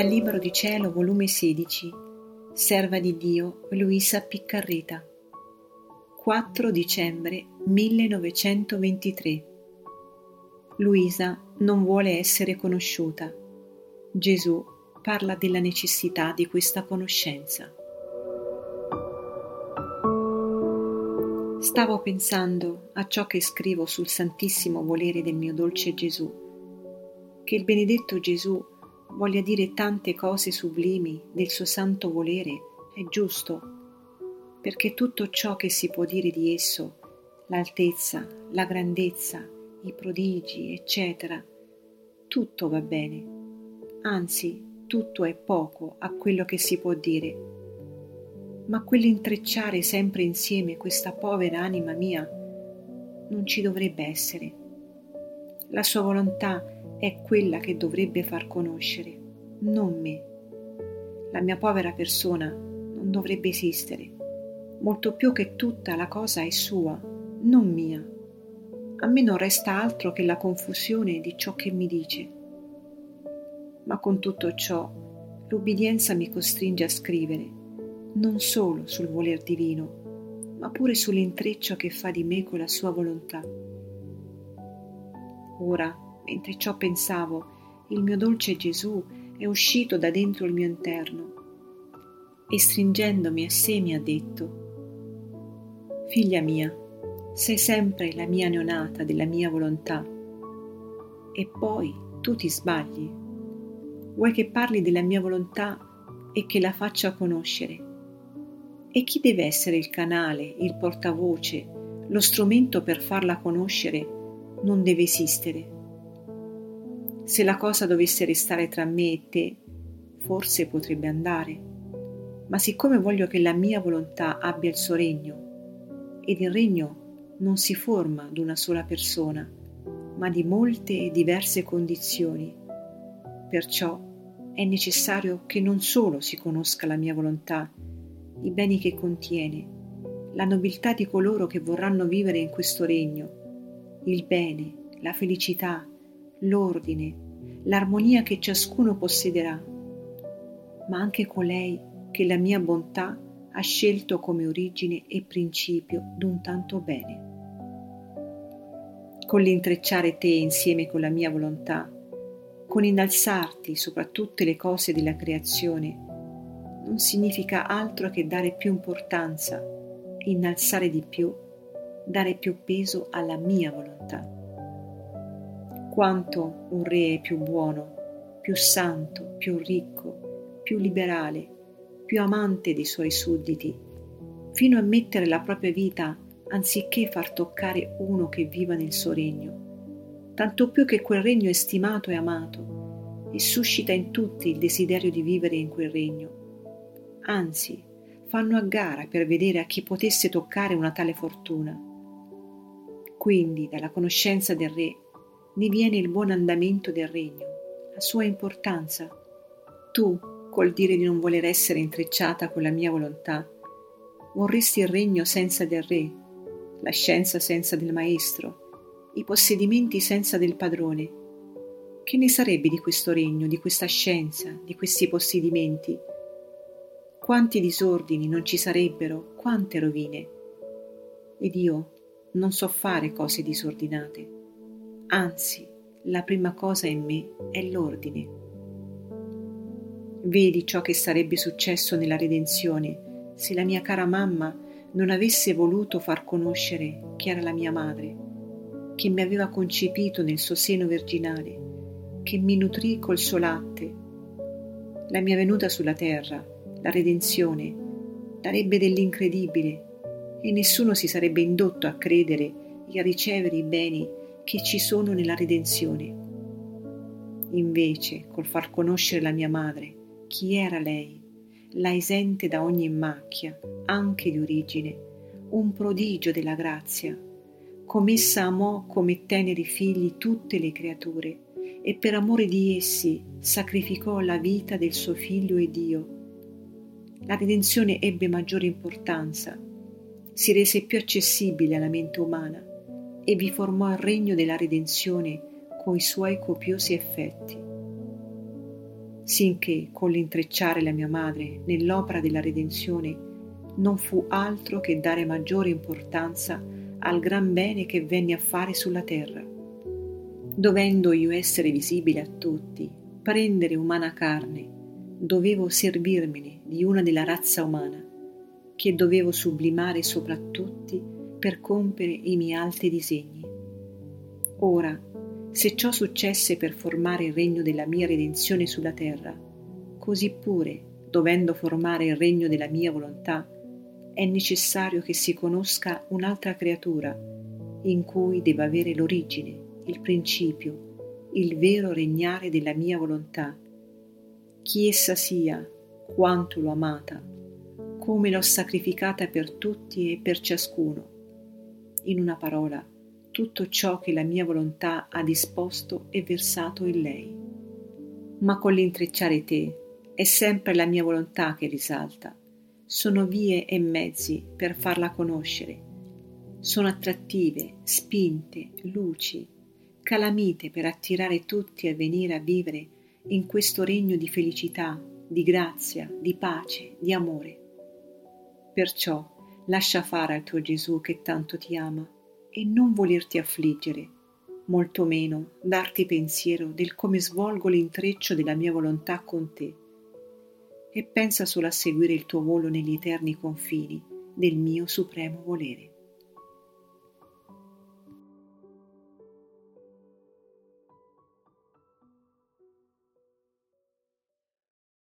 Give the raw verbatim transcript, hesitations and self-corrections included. Dal Libro di Cielo, volume sedici, Serva di Dio, Luisa Piccarreta, quattro dicembre millenovecentoventitré. Luisa non vuole essere conosciuta. Gesù parla della necessità di questa conoscenza. Stavo pensando a ciò che scrivo sul Santissimo Volere del mio dolce Gesù, che il benedetto Gesù voglia dire tante cose sublimi del suo santo volere è giusto, perché tutto ciò che si può dire di esso, l'altezza, la grandezza, i prodigi, eccetera, tutto va bene, anzi tutto è poco a quello che si può dire. Ma quell'intrecciare sempre insieme questa povera anima mia non ci dovrebbe essere. La sua volontà è quella che dovrebbe far conoscere, non me. La mia povera persona non dovrebbe esistere, molto più che tutta la cosa è sua, non mia. A me non resta altro che la confusione di ciò che mi dice. Ma con tutto ciò, l'ubbidienza mi costringe a scrivere, non solo sul voler divino, ma pure sull'intreccio che fa di me con la sua volontà. Ora, mentre ciò pensavo, il mio dolce Gesù è uscito da dentro il mio interno e stringendomi a sé mi ha detto: «Figlia mia, sei sempre la mia neonata della mia volontà, e poi tu ti sbagli. Vuoi che parli della mia volontà e che la faccia conoscere? E chi deve essere il canale, il portavoce, lo strumento per farla conoscere, non deve esistere. Se la cosa dovesse restare tra me e te, forse potrebbe andare, ma siccome voglio che la mia volontà abbia il suo regno, ed il regno non si forma d'una sola persona, ma di molte e diverse condizioni, perciò è necessario che non solo si conosca la mia volontà, i beni che contiene, la nobiltà di coloro che vorranno vivere in questo regno, il bene, la felicità, l'ordine, l'armonia che ciascuno possederà, ma anche colei che la mia bontà ha scelto come origine e principio d'un tanto bene. Con l'intrecciare te insieme con la mia volontà, con innalzarti sopra tutte le cose della creazione, non significa altro che dare più importanza, innalzare di più, dare più peso alla mia volontà. Quanto un re è più buono, più santo, più ricco, più liberale, più amante dei suoi sudditi, fino a mettere la propria vita anziché far toccare uno che viva nel suo regno, tanto più che quel regno è stimato e amato e suscita in tutti il desiderio di vivere in quel regno. Anzi, fanno a gara per vedere a chi potesse toccare una tale fortuna. Quindi, dalla conoscenza del re, ne viene il buon andamento del regno, la sua importanza. Tu, col dire di non voler essere intrecciata con la mia volontà, vorresti il regno senza del re, la scienza senza del maestro, i possedimenti senza del padrone. Che ne sarebbe di questo regno, di questa scienza, di questi possedimenti? Quanti disordini non ci sarebbero, quante rovine. Ed io non so fare cose disordinate, anzi, la prima cosa in me è l'ordine. Vedi ciò che sarebbe successo nella redenzione se la mia cara mamma non avesse voluto far conoscere che era la mia madre, che mi aveva concepito nel suo seno virginale, che mi nutrì col suo latte. La mia venuta sulla terra, la redenzione, darebbe dell'incredibile e nessuno si sarebbe indotto a credere e a ricevere i beni che ci sono nella redenzione. Invece, col far conoscere la mia madre, chi era lei, la esente da ogni macchia, anche di origine, un prodigio della grazia, com'essa amò come teneri figli tutte le creature e per amore di essi sacrificò la vita del suo figlio e Dio. La redenzione ebbe maggiore importanza, si rese più accessibile alla mente umana e vi formò il regno della redenzione coi suoi copiosi effetti. sinché con l'intrecciare la mia madre nell'opera della redenzione non fu altro che dare maggiore importanza al gran bene che venne a fare sulla terra. Dovendo io essere visibile a tutti, prendere umana carne, dovevo servirmene di una della razza umana, che dovevo sublimare sopra tutti per compiere i miei alti disegni. Ora, se ciò successe per formare il regno della mia redenzione sulla terra, così pure, dovendo formare il regno della mia volontà, è necessario che si conosca un'altra creatura in cui debba avere l'origine, il principio, il vero regnare della mia volontà, chi essa sia, quanto l'ho amata, come l'ho sacrificata per tutti e per ciascuno. In una parola, tutto ciò che la mia volontà ha disposto e versato in lei. Ma con l'intrecciare te è sempre la mia volontà che risalta. Sono vie e mezzi per farla conoscere. Sono attrattive, spinte, luci, calamite per attirare tutti a venire a vivere in questo regno di felicità, di grazia, di pace, di amore. Perciò lascia fare al tuo Gesù che tanto ti ama e non volerti affliggere, molto meno darti pensiero del come svolgo l'intreccio della mia volontà con te, e pensa solo a seguire il tuo volo negli eterni confini del mio supremo volere.